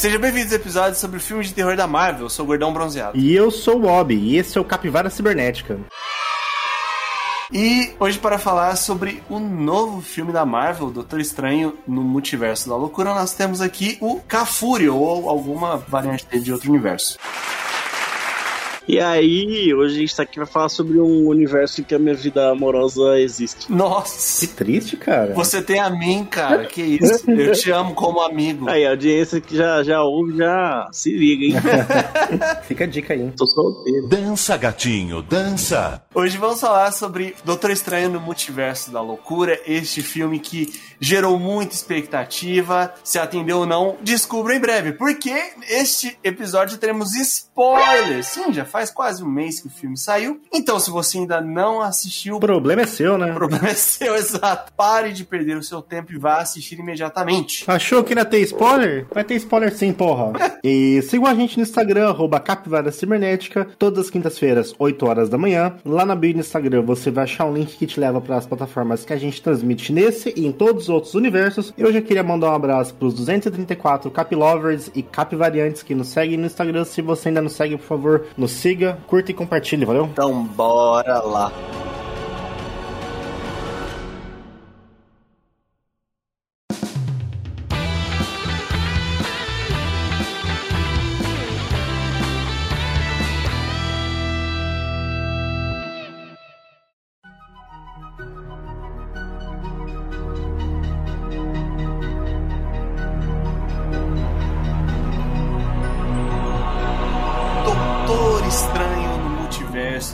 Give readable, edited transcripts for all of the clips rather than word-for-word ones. Sejam bem-vindos ao episódio sobre o filme de terror da Marvel. Eu sou o Gordão Bronzeado. E eu sou o Obi, e esse é o Capivara Cibernética. E hoje para falar sobre o novo filme da Marvel, Doutor Estranho no Multiverso da Loucura, nós temos aqui o Cafúrio, ou alguma variante de outro universo. E aí, hoje a gente tá aqui pra falar sobre um universo em que a minha vida amorosa existe. Nossa! Que triste, cara. Você tem a mim, cara. Que isso. Eu te amo como amigo. Aí, a audiência que já ouve, já se liga, hein? Fica a dica aí. Tô solteiro. Dança, gatinho, dança! Hoje vamos falar sobre Doutor Estranho no Multiverso da Loucura, este filme que gerou muita expectativa. Se atendeu ou não, descubra em breve. Porque este episódio teremos spoilers. Sim, já faz quase um mês que o filme saiu. Então, se você ainda não assistiu... O problema é seu, né? O problema é seu, exato. Pare de perder o seu tempo e vá assistir imediatamente. Achou que ainda tem spoiler? Vai ter spoiler sim, porra. E sigam a gente no Instagram, @capivaracibernética, todas as quintas-feiras, 8 horas da manhã. Lá na bio do Instagram, você vai achar um link que te leva para as plataformas que a gente transmite nesse e em todos os outros universos. Eu já queria mandar um abraço pros 234 capilovers e capivariantes que nos seguem no Instagram. Se você ainda não segue, por favor, nos siga, curta e compartilhe, valeu? Então bora lá.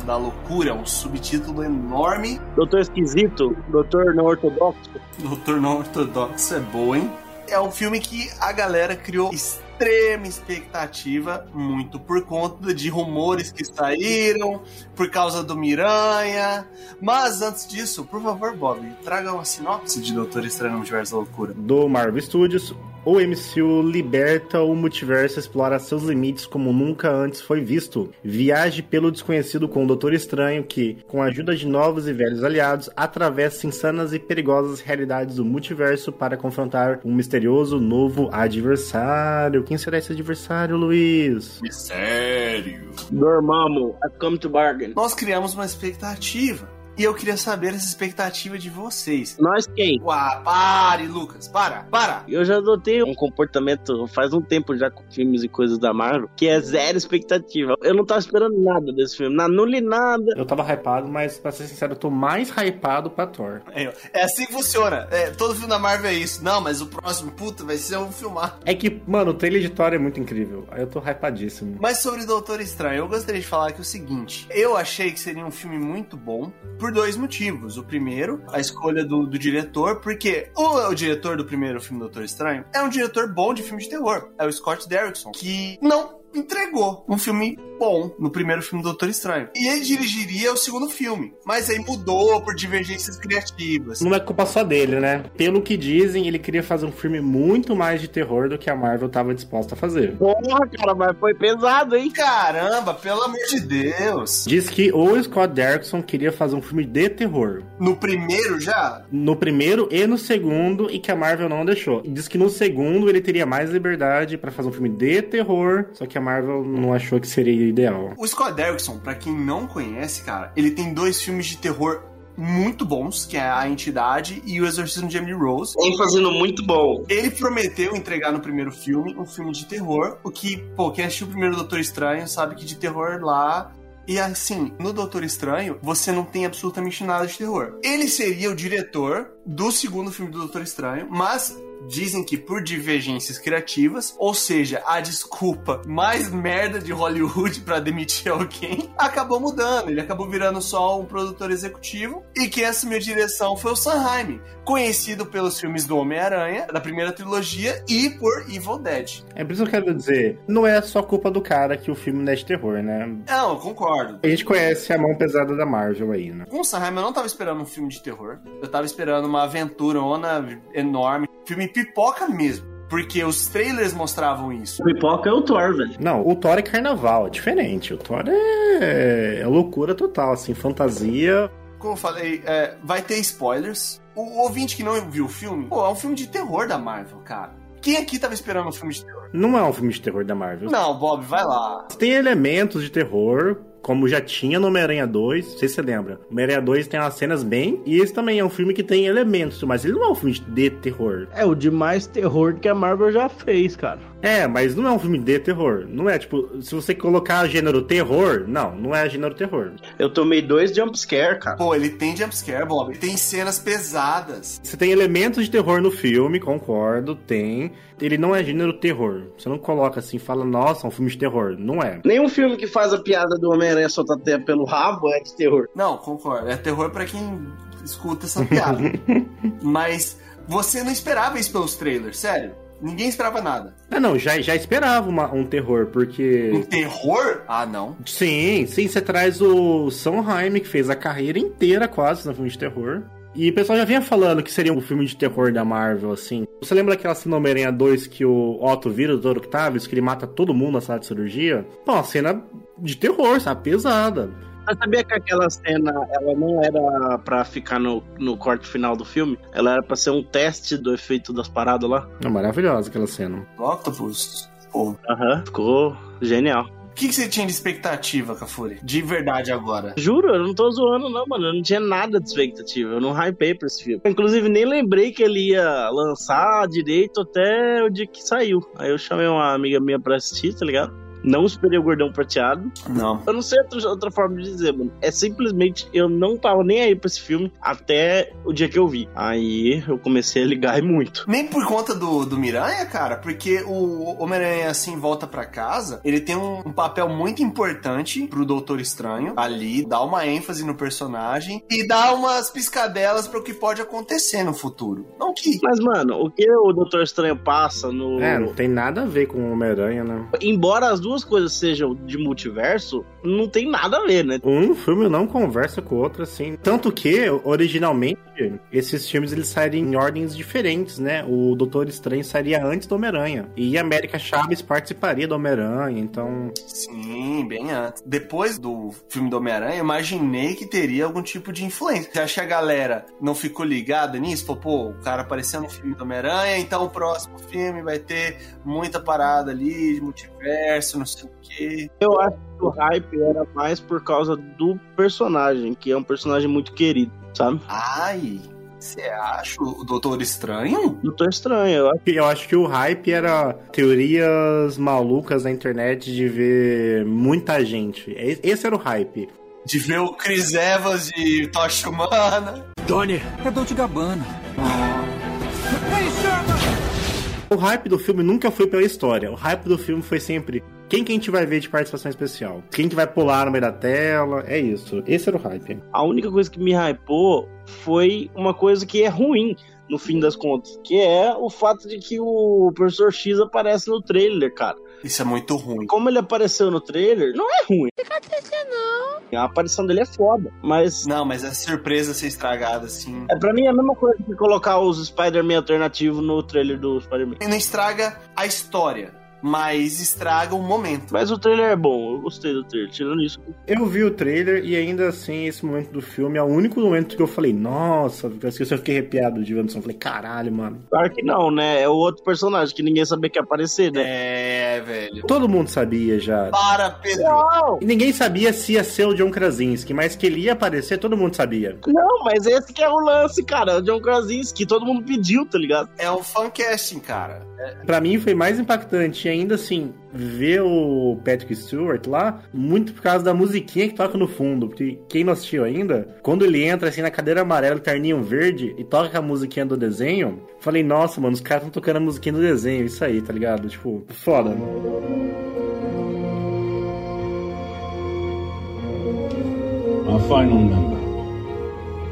Da loucura, um subtítulo enorme. Doutor esquisito, doutor não ortodoxo. Doutor não ortodoxo é boa, hein? É um filme que a galera criou extrema expectativa, muito por conta de rumores que saíram, por causa do Miranha. Mas antes disso, por favor, Bob, traga uma sinopse de Doutor Estranho no Multiverso da Loucura. Do Marvel Studios, o MCU liberta o multiverso e explora seus limites como nunca antes foi visto. Viaje pelo desconhecido com o Doutor Estranho que, com a ajuda de novos e velhos aliados, atravessa insanas e perigosas realidades do multiverso para confrontar um misterioso novo adversário. Quem será esse adversário, Luiz? Mistério. Dormammu, I've come to bargain. Nós criamos uma expectativa. E eu queria saber essa expectativa de vocês. Nós quem? Uau, pare, Lucas, para. Eu já adotei um comportamento faz um tempo já com filmes e coisas da Marvel, que é zero expectativa. Eu não tava esperando nada desse filme, não li nada. Eu tava hypado, mas pra ser sincero, eu tô mais hypado pra Thor. É assim que funciona. Todo filme da Marvel é isso. Não, mas o próximo, puta, vai ser um filmar. É que, mano, o trailer de Thor é muito incrível. Aí eu tô hypadíssimo. Mas sobre Doutor Estranho, eu gostaria de falar aqui o seguinte. Eu achei que seria um filme muito bom, por dois motivos. O primeiro, a escolha do diretor, porque o diretor do primeiro filme Doutor Estranho é um diretor bom de filme de terror. É o Scott Derrickson, que não entregou um filme bom no primeiro filme do Doutor Estranho. E ele dirigiria o segundo filme, mas aí mudou por divergências criativas. Não é culpa só dele, né? Pelo que dizem, ele queria fazer um filme muito mais de terror do que a Marvel tava disposta a fazer. Porra, cara, mas foi pesado, hein? Caramba, pelo amor de Deus. Diz que o Scott Derrickson queria fazer um filme de terror. No primeiro já? No primeiro e no segundo, e que a Marvel não deixou. Diz que no segundo ele teria mais liberdade pra fazer um filme de terror, só que a Marvel não achou que seria ideal. O Scott Derrickson, pra quem não conhece, cara, ele tem dois filmes de terror muito bons, que é A Entidade e O Exorcismo de Emily Rose. Ele fazendo muito bom. Ele prometeu entregar no primeiro filme um filme de terror, o que, pô, quem assistiu o primeiro Doutor Estranho sabe que de terror lá... E assim, no Doutor Estranho, você não tem absolutamente nada de terror. Ele seria o diretor do segundo filme do Doutor Estranho, mas... dizem que por divergências criativas, ou seja, a desculpa mais merda de Hollywood pra demitir alguém, acabou mudando. Ele acabou virando só um produtor executivo, e quem assumiu a direção foi o Sam Raimi, conhecido pelos filmes do Homem-Aranha, da primeira trilogia, e por Evil Dead. É por isso que eu quero dizer, não é só culpa do cara que o filme não é de terror, né? Não, eu concordo. A gente conhece a mão pesada da Marvel aí, né? Com o Sam Raimi eu não tava esperando um filme de terror, eu tava esperando uma aventurona enorme, filme pipoca mesmo, porque os trailers mostravam isso. Pipoca é o Thor, velho. Não, o Thor é carnaval, é diferente. O Thor é loucura total, assim, fantasia. Como eu falei, vai ter spoilers. O ouvinte que não viu o filme, pô, é um filme de terror da Marvel, cara. Quem aqui tava esperando um filme de terror? Não é um filme de terror da Marvel. Não, Bob, vai lá. Tem elementos de terror, como já tinha no Homem-Aranha 2, não sei se você lembra. O Homem-Aranha 2 tem umas cenas bem, e esse também é um filme que tem elementos, mas ele não é um filme de terror. É o de mais terror que a Marvel já fez, cara. É, mas não é um filme de terror. Não é, tipo, se você colocar gênero terror, não é gênero terror. Eu tomei 2 jumpscare, cara. Pô, ele tem jumpscare, Bob. Ele tem cenas pesadas. Você tem elementos de terror no filme, concordo, tem. Ele não é gênero terror. Você não coloca assim, fala, nossa, é um filme de terror. Não é. Nenhum filme que faz a piada do Homem-Aranha soltar teia pelo rabo é de terror. Não, concordo. É terror pra quem escuta essa piada. Mas você não esperava isso pelos trailers, sério. Ninguém esperava nada. Ah, não, já esperava um terror, porque... Um terror? Ah, não. Sim, você traz o Sam Raimi, que fez a carreira inteira quase no filme de terror. E o pessoal já vinha falando que seria um filme de terror da Marvel, assim. Você lembra aquela cena Homem-Aranha 2 que o Otto vira o Dr. Octavius, que ele mata todo mundo na sala de cirurgia? Pô, uma cena de terror, sabe? Pesada. Você sabia que aquela cena, ela não era pra ficar no corte final do filme? Ela era pra ser um teste do efeito das paradas lá? É maravilhosa aquela cena. Octopus? Pô. Aham, ficou genial. O que você tinha de expectativa, Cafuri? De verdade agora. Juro, eu não tô zoando não, mano. Eu não tinha nada de expectativa. Eu não hypei pra esse filme. Inclusive, nem lembrei que ele ia lançar direito até o dia que saiu. Aí eu chamei uma amiga minha pra assistir, tá ligado? Não esperei o gordão prateado. Não. Eu não sei outra forma de dizer, mano. É simplesmente, eu não tava nem aí pra esse filme até o dia que eu vi. Aí eu comecei a ligar e muito. Nem por conta do Miranha, cara. Porque o Homem-Aranha, assim, volta pra casa. Ele tem um papel muito importante pro Doutor Estranho. Ali, dá uma ênfase no personagem. E dá umas piscadelas pro que pode acontecer no futuro. Não que... Mas, mano, o que o Doutor Estranho passa no... É, não tem nada a ver com o Homem-Aranha, né? Embora as duas coisas sejam de multiverso, não tem nada a ver, né? Um filme não conversa com o outro, assim. Tanto que, originalmente, esses filmes eles saíram em ordens diferentes, né? O Doutor Estranho sairia antes do Homem-Aranha. E a América Chavez participaria do Homem-Aranha, então... Sim, bem antes. Depois do filme do Homem-Aranha, imaginei que teria algum tipo de influência. Você acha que a galera não ficou ligada nisso? Pô, o cara apareceu no filme do Homem-Aranha, então o próximo filme vai ter muita parada ali de multiverso, não sei o quê. Eu acho que o hype era mais por causa do personagem, que é um personagem muito querido, sabe? Ai, você acha o Doutor Estranho? Doutor Estranho, eu acho. Eu acho que o hype era teorias malucas na internet de ver muita gente. Esse era o hype. De ver o Chris Evans de Tocha Humana. Tony, é Dolce Gabbana. Ei, chama! O hype do filme nunca foi pela história. O hype do filme foi sempre quem que a gente vai ver de participação especial, quem que vai pular no meio da tela, é isso. Esse era o hype. A única coisa que me hypou foi uma coisa que é ruim no fim das contas, que é o fato de que o Professor X aparece no trailer, cara. Isso é muito ruim. Como ele apareceu no trailer, não é ruim. Fica triste, não. A aparição dele é foda, mas... Não, mas é surpresa ser estragada, assim. É, pra mim é a mesma coisa que colocar os Spider-Man alternativo no trailer do Spider-Man. Ele não estraga a história, mas estraga o momento. Mas o trailer é bom, eu gostei do trailer, tirando isso. Eu vi o trailer e ainda assim, esse momento do filme é o único momento que eu falei, nossa, parece que eu fiquei arrepiado de Anderson. Eu falei, caralho, mano. Claro que não, né? É o outro personagem que ninguém sabia que ia aparecer, né? É, velho. Todo mundo sabia já. Para, Pedro. Não. Ninguém sabia se ia ser o John Krasinski, mas que ele ia aparecer, todo mundo sabia. Não, mas esse que é o lance, cara. O John Krasinski, todo mundo pediu, tá ligado? É um fancasting, cara. Pra mim foi mais impactante, ainda assim, ver o Patrick Stewart lá, muito por causa da musiquinha que toca no fundo, porque quem não assistiu ainda, quando ele entra assim na cadeira amarela, terninho verde, e toca a musiquinha do desenho, falei, nossa, mano, os caras estão tocando a musiquinha do desenho, isso aí, tá ligado? Tipo, foda. Our final member,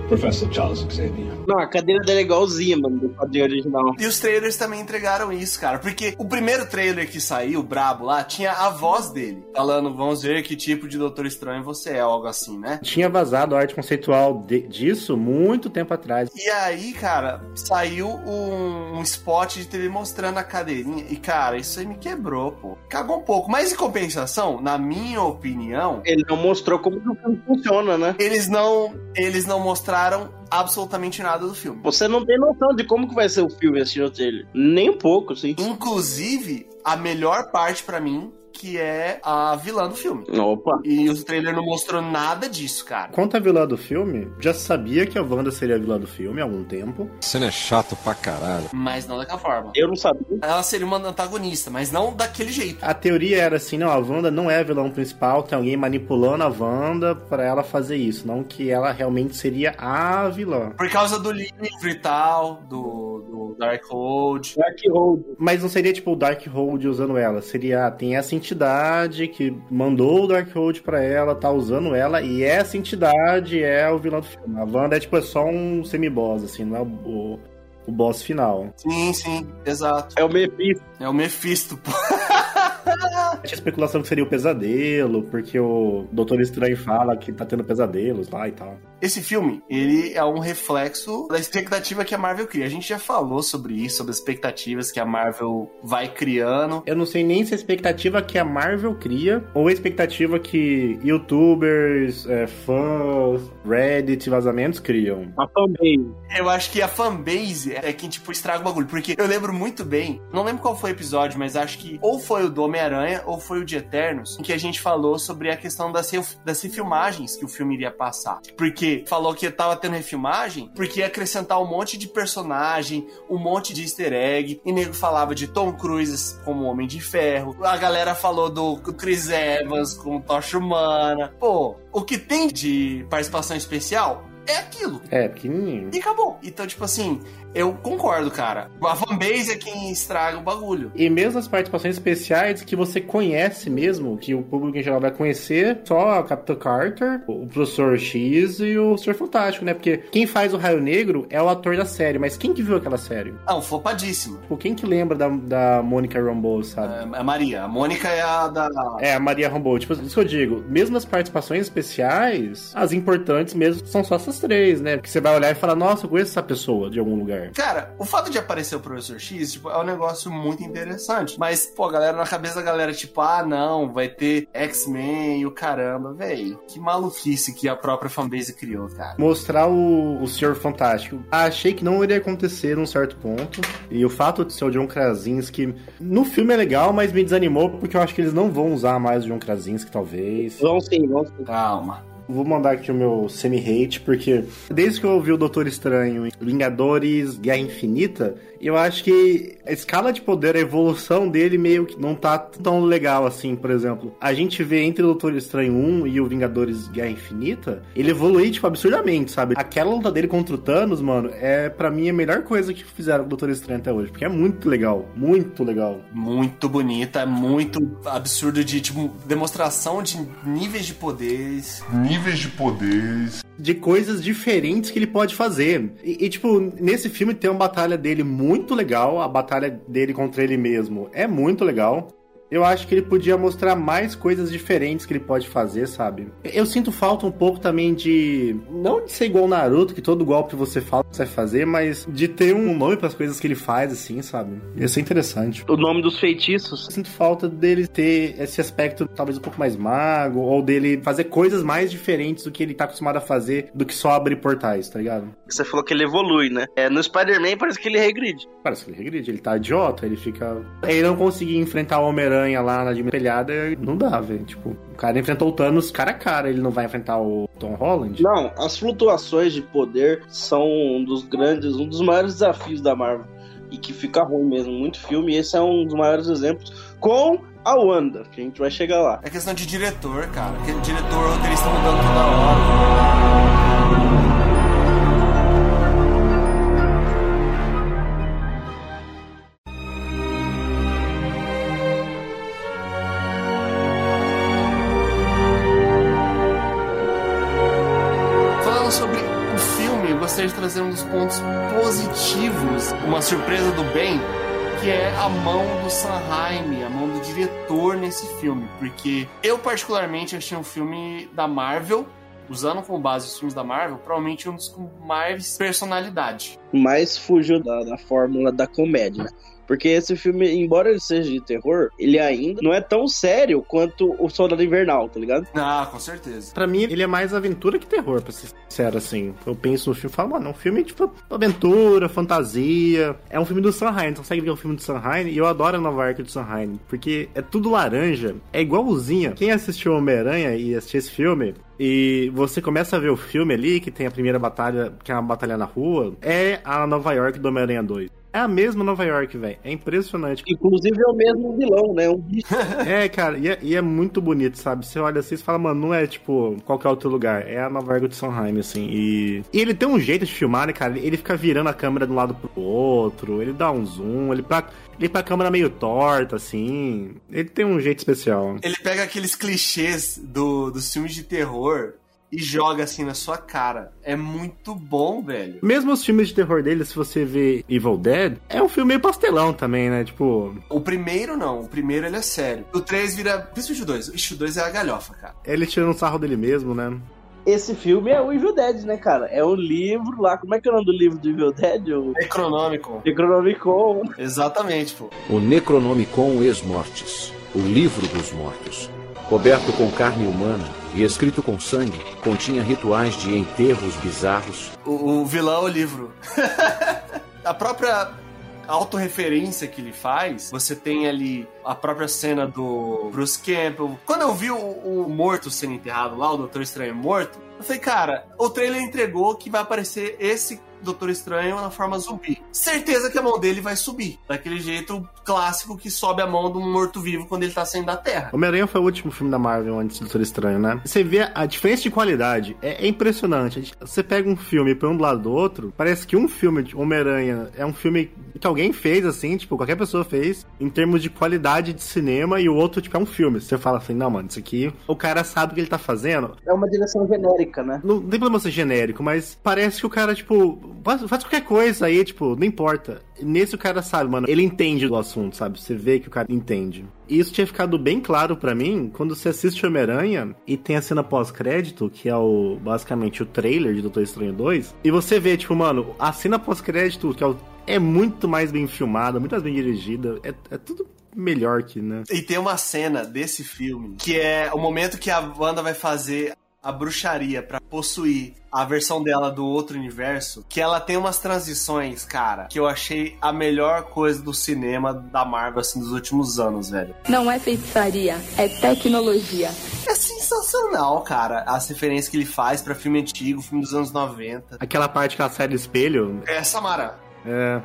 Professor Charles Xavier. Não, a cadeira dela é igualzinha, mano, do quadrinho original. E os trailers também entregaram isso, cara. Porque o primeiro trailer que saiu, o brabo lá, tinha a voz dele. Falando, vamos ver que tipo de Doutor Estranho você é, algo assim, né? Tinha vazado a arte conceitual disso muito tempo atrás. E aí, cara, saiu um spot de TV mostrando a cadeirinha. E, cara, isso aí me quebrou, pô. Cagou um pouco. Mas, em compensação, na minha opinião... Ele não mostrou como o filme funciona, né? Eles não mostraram mostraram absolutamente nada do filme. Você não tem noção de como que vai ser o filme assistindo dele. Nem um pouco, sim. Inclusive, a melhor parte pra mim, que é a vilã do filme. Opa! E o trailer não mostrou nada disso, cara. Quanto à vilã do filme, já sabia que a Wanda seria a vilã do filme há algum tempo. Você não é chato pra caralho. Mas não daquela forma. Eu não sabia. Ela seria uma antagonista, mas não daquele jeito. A teoria era assim, não, a Wanda não é a vilã principal, tem alguém manipulando a Wanda pra ela fazer isso, não que ela realmente seria a vilã. Por causa do livro e tal, do Darkhold. Darkhold. Mas não seria tipo o Darkhold usando ela, seria, tem essa entidade que mandou o Darkhold pra ela, tá usando ela, e essa entidade é o vilão do filme. A Wanda é tipo, é só um semi-boss, assim, não é o boss final. Sim, sim, exato. É o Mephisto. É o Mephisto, pô. Tinha especulação que seria o pesadelo, porque o Doutor Estranho fala que tá tendo pesadelos lá e tal. Esse filme, ele é um reflexo da expectativa que a Marvel cria. A gente já falou sobre isso, sobre as expectativas que a Marvel vai criando. Eu não sei nem se a expectativa que a Marvel cria ou a expectativa que youtubers, fãs, Reddit, vazamentos criam. A fanbase. Eu acho que a fanbase é quem, tipo, estraga o bagulho. Porque eu lembro muito bem, não lembro qual foi o episódio, mas acho que ou foi o do Homem-Aranha ou foi o de Eternos, em que a gente falou sobre a questão das refilmagens que o filme iria passar. Porque falou que tava tendo refilmagem, porque ia acrescentar um monte de personagem, um monte de easter egg, e nego falava de Tom Cruise como Homem de Ferro, a galera falou do Chris Evans como Tocha Humana. Pô, o que tem de participação especial é aquilo. É, pequenininho. E acabou. Então, tipo assim, eu concordo, cara. A fanbase é quem estraga o bagulho. E mesmo as participações especiais que você conhece mesmo, que o público em geral vai conhecer, só a Capitã Carter, o Professor X e o Senhor Fantástico, né? Porque quem faz o Raio Negro é o ator da série, mas quem que viu aquela série? Não, flopadíssimo. Pô, quem que lembra da Mônica Rambeau, sabe? É a Maria. A Mônica é a da... É, a Maria Rambeau. Tipo, isso que eu digo. Mesmo as participações especiais, as importantes mesmo, são só essas três, né? Porque você vai olhar e falar, nossa, eu conheço essa pessoa de algum lugar. Cara, o fato de aparecer o Professor X, tipo, é um negócio muito interessante. Mas, pô, galera, na cabeça da galera, tipo, ah, não, vai ter X-Men e o caramba, velho. Que maluquice que a própria fanbase criou, cara. Mostrar o Senhor Fantástico. Achei que não iria acontecer num certo ponto. E o fato de ser o John Krasinski no filme é legal, mas me desanimou porque eu acho que eles não vão usar mais o John Krasinski, talvez. Vão sim, vão sim. Calma. Vou mandar aqui o meu semi-hate, porque desde que eu ouvi o Doutor Estranho em Vingadores, Guerra Infinita, eu acho que a escala de poder, a evolução dele meio que não tá tão legal assim, por exemplo. A gente vê entre o Doutor Estranho 1 e o Vingadores Guerra Infinita, ele evolui, tipo, absurdamente, sabe? Aquela luta dele contra o Thanos, mano, é, pra mim, a melhor coisa que fizeram com o Doutor Estranho até hoje, porque é muito legal, muito legal. Muito bonita, é muito absurdo de, tipo, demonstração de níveis de poderes. De coisas diferentes que ele pode fazer. E tipo, nesse filme tem uma batalha dele muito legal, a batalha dele contra ele mesmo é muito legal. Eu acho que ele podia mostrar mais coisas diferentes que ele pode fazer, sabe? Eu sinto falta um pouco também de... Não de ser igual o Naruto, que todo golpe você fala que você vai fazer, mas de ter um nome pras coisas que ele faz, assim, sabe? Ia ser interessante. O nome dos feitiços. Eu sinto falta dele ter esse aspecto talvez um pouco mais mago, ou dele fazer coisas mais diferentes do que ele tá acostumado a fazer, do que só abrir portais, tá ligado? Você falou que ele evolui, né? É, no Spider-Man parece que ele regride. Parece que ele regride, ele tá idiota, ele fica... Ele não conseguia enfrentar o Homem-Aranha lá na de pelhada, não dá, velho. Tipo, o cara enfrentou o Thanos cara a cara, ele não vai enfrentar o Tom Holland? Não, as flutuações de poder são um dos maiores desafios da Marvel. E que fica ruim mesmo, muito filme, e esse é um dos maiores exemplos com a Wanda, que a gente vai chegar lá. É questão de diretor, cara. Aquele diretor, roteirista mudando toda hora. Trazer um dos pontos positivos, uma surpresa do bem, que é a mão do Sam Raimi, a mão do diretor nesse filme, porque eu particularmente achei um filme da Marvel, usando como base os filmes da Marvel, provavelmente um dos com mais personalidade. Mas fugiu da fórmula da comédia, né? Porque esse filme, embora ele seja de terror, ele ainda não é tão sério quanto o Soldado Invernal, tá ligado? Ah, com certeza. Pra mim, ele é mais aventura que terror, pra ser sincero, assim. Eu penso no filme e falo, mano, é um filme tipo aventura, fantasia. É um filme do Sam Raimi, você consegue ver um filme do Sam Raimi? E eu adoro a Nova York do Sam Raimi, porque é tudo laranja, é igualzinha. Quem assistiu Homem-Aranha e assistiu esse filme... E você começa a ver o filme ali, que tem a primeira batalha, que é uma batalha na rua, é a Nova York do Homem-Aranha 2. É a mesma Nova York, velho. É impressionante. Inclusive é o mesmo vilão, né? É, cara, e é muito bonito, sabe? Você olha assim e fala, mano, não é tipo qualquer outro lugar. É a Nova York de Sondheim, assim. E ele tem um jeito de filmar, né, cara? Ele fica virando a câmera de um lado pro outro, ele dá um zoom, ele pra câmera meio torta, assim. Ele tem um jeito especial. Ele pega aqueles clichês dos filmes de terror... E joga assim na sua cara. É muito bom, velho. Mesmo os filmes de terror dele, se você vê Evil Dead, é um filme meio pastelão também, né? Tipo... O primeiro não. O primeiro ele é sério. O 3 vira... Principalmente o 2. O 2 é a galhofa, cara. Ele tirando um sarro dele mesmo, né? Esse filme é o Evil Dead, né, cara? É um livro lá... Como é que é o nome do livro do Evil Dead? Necronomicon. Necronomicon. Exatamente, pô. O Necronomicon Ex Mortis. O livro dos mortos. Coberto com carne humana e escrito com sangue, continha rituais de enterros bizarros. O vilão é o livro. A própria autorreferência que ele faz, você tem ali a própria cena do Bruce Campbell. Quando eu vi o morto sendo enterrado lá, o Doutor Estranho morto, eu falei, cara, o trailer entregou que vai aparecer esse Doutor Estranho na forma zumbi. Certeza que a mão dele vai subir. Daquele jeito clássico que sobe a mão de um morto-vivo quando ele tá saindo da Terra. Homem-Aranha foi o último filme da Marvel antes do Doutor Estranho, né? Você vê a diferença de qualidade. É impressionante. Você pega um filme pra um lado do outro, parece que um filme de Homem-Aranha é um filme que alguém fez, assim, tipo, qualquer pessoa fez, em termos de qualidade de cinema, e o outro, tipo, é um filme. Você fala assim, não, mano, isso aqui, o cara sabe o que ele tá fazendo. É uma direção genérica, né? Não tem problema ser genérico, mas parece que o cara, tipo... Faz qualquer coisa aí, tipo, não importa. Nesse o cara sabe, mano, ele entende do assunto, sabe? Você vê que o cara entende. E isso tinha ficado bem claro pra mim quando você assiste Homem-Aranha e tem a cena pós-crédito, que é basicamente o trailer de Doutor Estranho 2. E você vê, tipo, mano, a cena pós-crédito, que é muito mais bem filmada, muito mais bem dirigida, é tudo... melhor que, né? E tem uma cena desse filme, que é o momento que a Wanda vai fazer a bruxaria pra possuir a versão dela do outro universo, que ela tem umas transições, cara, que eu achei a melhor coisa do cinema da Marvel, assim, dos últimos anos, velho. Não é feitiçaria, é tecnologia. É sensacional, cara, as referências que ele faz pra filme antigo, filme dos anos 90. Aquela parte que ela sai do espelho... É, Samara.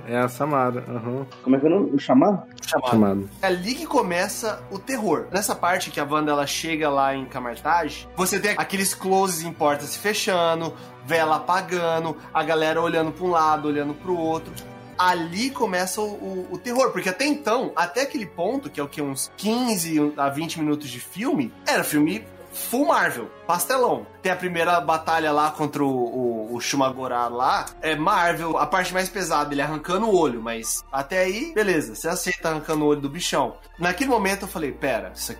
É a Samara, uhum. Como é que é o nome? O Chamado? Chamado. É ali que começa o terror. Nessa parte que a Wanda, ela chega lá em Camartage, você tem aqueles closes em portas se fechando, vela apagando, a galera olhando pra um lado, olhando pro outro. Ali começa o terror, porque até então, até aquele ponto, que é o que, uns 15 a 20 minutos de filme, era filme... Full Marvel, pastelão. Tem a primeira batalha lá contra o Shumagorá lá, é Marvel, a parte mais pesada, ele arrancando o olho, mas até aí, beleza, você aceita arrancando o olho do bichão. Naquele momento eu falei, pera, isso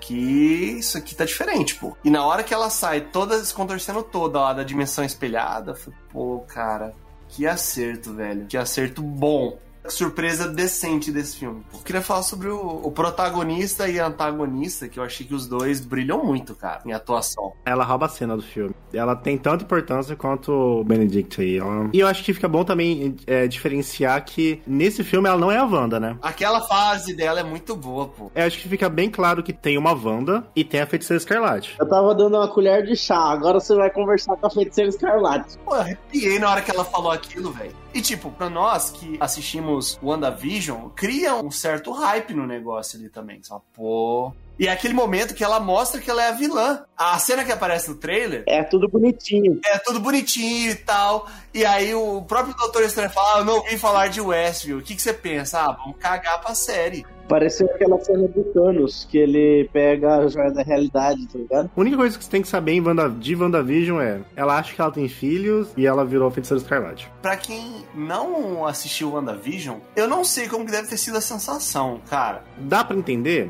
aqui tá diferente, pô. E na hora que ela sai, toda se contorcendo toda lá da dimensão espelhada, eu falei, pô, cara, que acerto, velho, que acerto bom. Surpresa decente desse filme. Eu queria falar sobre o protagonista e antagonista, que eu achei que os dois brilham muito, cara, em atuação. Ela rouba a cena do filme. Ela tem tanta importância quanto o Benedict aí. E eu acho que fica bom também diferenciar que nesse filme ela não é a Wanda, né? Aquela fase dela é muito boa, pô. Eu acho que fica bem claro que tem uma Wanda e tem a Feiticeira Escarlate. Eu tava dando uma colher de chá, agora você vai conversar com a Feiticeira Escarlate. Pô, eu arrepiei na hora que ela falou aquilo, velho. E tipo, pra nós que assistimos WandaVision, cria um certo hype no negócio ali também, só pô... E é aquele momento que ela mostra que ela é a vilã. A cena que aparece no trailer... É tudo bonitinho. É tudo bonitinho e tal. E aí o próprio Doutor Estranho fala, eu não ouvi falar de Westview. O que você pensa? Ah, vamos cagar pra série. Pareceu aquela cena do Thanos, que ele pega a joia da realidade, tá ligado? A única coisa que você tem que saber de WandaVision é... Ela acha que ela tem filhos e ela virou a Feiticeira Escarlate. Pra quem não assistiu WandaVision, eu não sei como que deve ter sido a sensação, cara. Dá pra entender...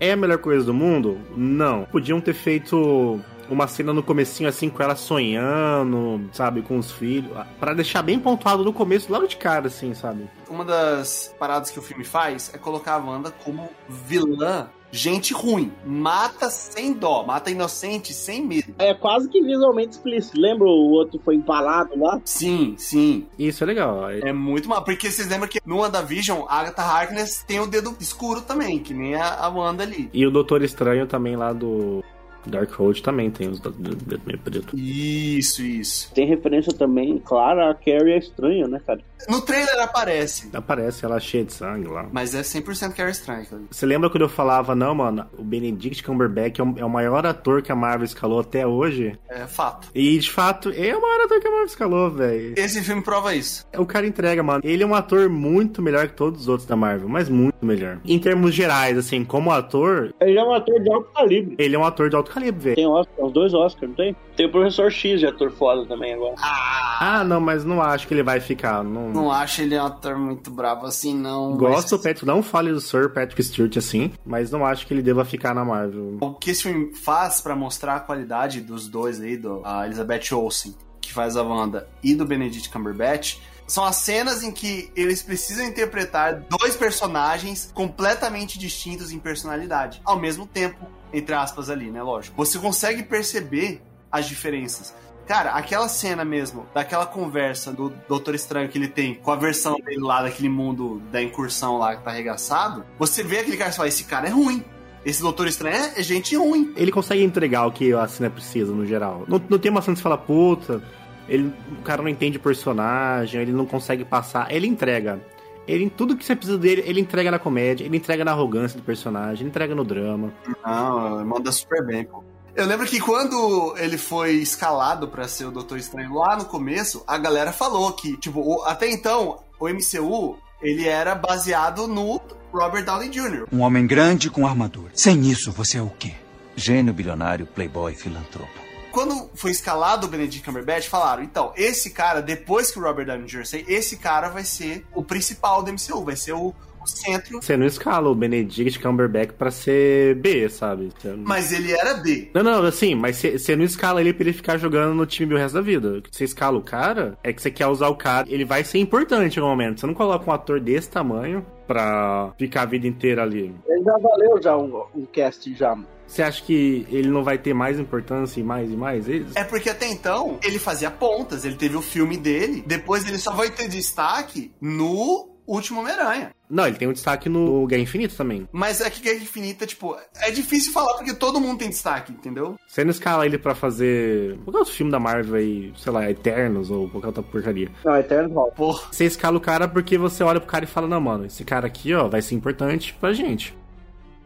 É a melhor coisa do mundo? Não. Podiam ter feito uma cena no comecinho, assim, com ela sonhando, sabe, com os filhos, pra deixar bem pontuado no começo, logo de cara, assim, sabe? Uma das paradas que o filme faz é colocar a Wanda como vilã. Gente ruim, mata sem dó, mata inocente sem medo. É quase que visualmente explícito. Lembra o outro foi empalado lá? Sim, sim. Isso é legal. É muito mal, porque vocês lembram que no WandaVision, a Agatha Harkness tem o dedo escuro também, que nem a Wanda ali. E o Doutor Estranho também lá do Darkhold também tem os dedos meio preto. Isso, isso. Tem referência também, claro, a Carrie é estranha, né, cara? No trailer aparece. Aparece, ela cheia de sangue lá. Mas é 100% Carrie Estranha. Você lembra quando eu falava, não, mano, o Benedict Cumberbatch é o maior ator que a Marvel escalou até hoje? É fato. E, de fato, é o maior ator que a Marvel escalou, velho. Esse filme prova isso. O cara entrega, mano. Ele é um ator muito melhor que todos os outros da Marvel, mas muito melhor. Em termos gerais, assim, como ator... Ele é um ator de alto calibre. Ele é um ator de alto calibre, velho. Tem Oscar, os dois Oscars, não tem? Tem o Professor X de ator foda também agora. Ah, não, mas não acho que ele vai ficar, Não acho ele um ator muito bravo assim, não. Gosto, mas... Patrick, não fale do Sir Patrick Stewart assim, mas não acho que ele deva ficar na Marvel. O que esse filme faz pra mostrar a qualidade dos dois aí, da Elizabeth Olsen, que faz a Wanda, e do Benedict Cumberbatch, são as cenas em que eles precisam interpretar dois personagens completamente distintos em personalidade, ao mesmo tempo, entre aspas ali, né, lógico. Você consegue perceber as diferenças. Cara, aquela cena mesmo, daquela conversa do Doutor Estranho que ele tem com a versão dele lá, daquele mundo da incursão lá que tá arregaçado, você vê aquele cara e fala, esse cara é ruim. Esse Doutor Estranho é gente ruim. Ele consegue entregar o que a cena precisa, no geral. Não tem uma cena que você fala, puta, o cara não entende o personagem, ele não consegue passar, ele entrega. Tudo que você precisa dele, ele entrega na comédia, ele entrega na arrogância do personagem, ele entrega no drama. Não, manda super bem, pô. Eu lembro que quando ele foi escalado pra ser o Doutor Estranho lá no começo, a galera falou que, tipo, até então, o MCU, ele era baseado no Robert Downey Jr. Um homem grande com armadura. Sem isso, você é o quê? Gênio, bilionário, playboy, filantropo. Quando foi escalado o Benedict Cumberbatch, falaram, então, esse cara, depois que o Robert Downey Jr. sair, esse cara vai ser o principal do MCU, vai ser o centro. Você não escala o Benedict Cumberbatch pra ser B, sabe? Não... Mas ele era B. Não, assim, mas você não escala ele pra ele ficar jogando no time o resto da vida. Você escala o cara, é que você quer usar o cara, ele vai ser importante no momento. Você não coloca um ator desse tamanho pra ficar a vida inteira ali. Ele já valeu já um cast já. Você acha que ele não vai ter mais importância e mais vezes? É porque até então, ele fazia pontas, ele teve o filme dele, depois ele só vai ter destaque no... Último Homem-Aranha. Não, ele tem um destaque no Guerra Infinita também. Mas é que Guerra Infinita, tipo, é difícil falar porque todo mundo tem destaque, entendeu? Você não escala ele pra fazer qualquer outro filme da Marvel aí, sei lá, Eternos ou qualquer outra porcaria. Não, Eternos rola. Porra. Você escala o cara porque você olha pro cara e fala, não, mano, esse cara aqui, ó, vai ser importante pra gente.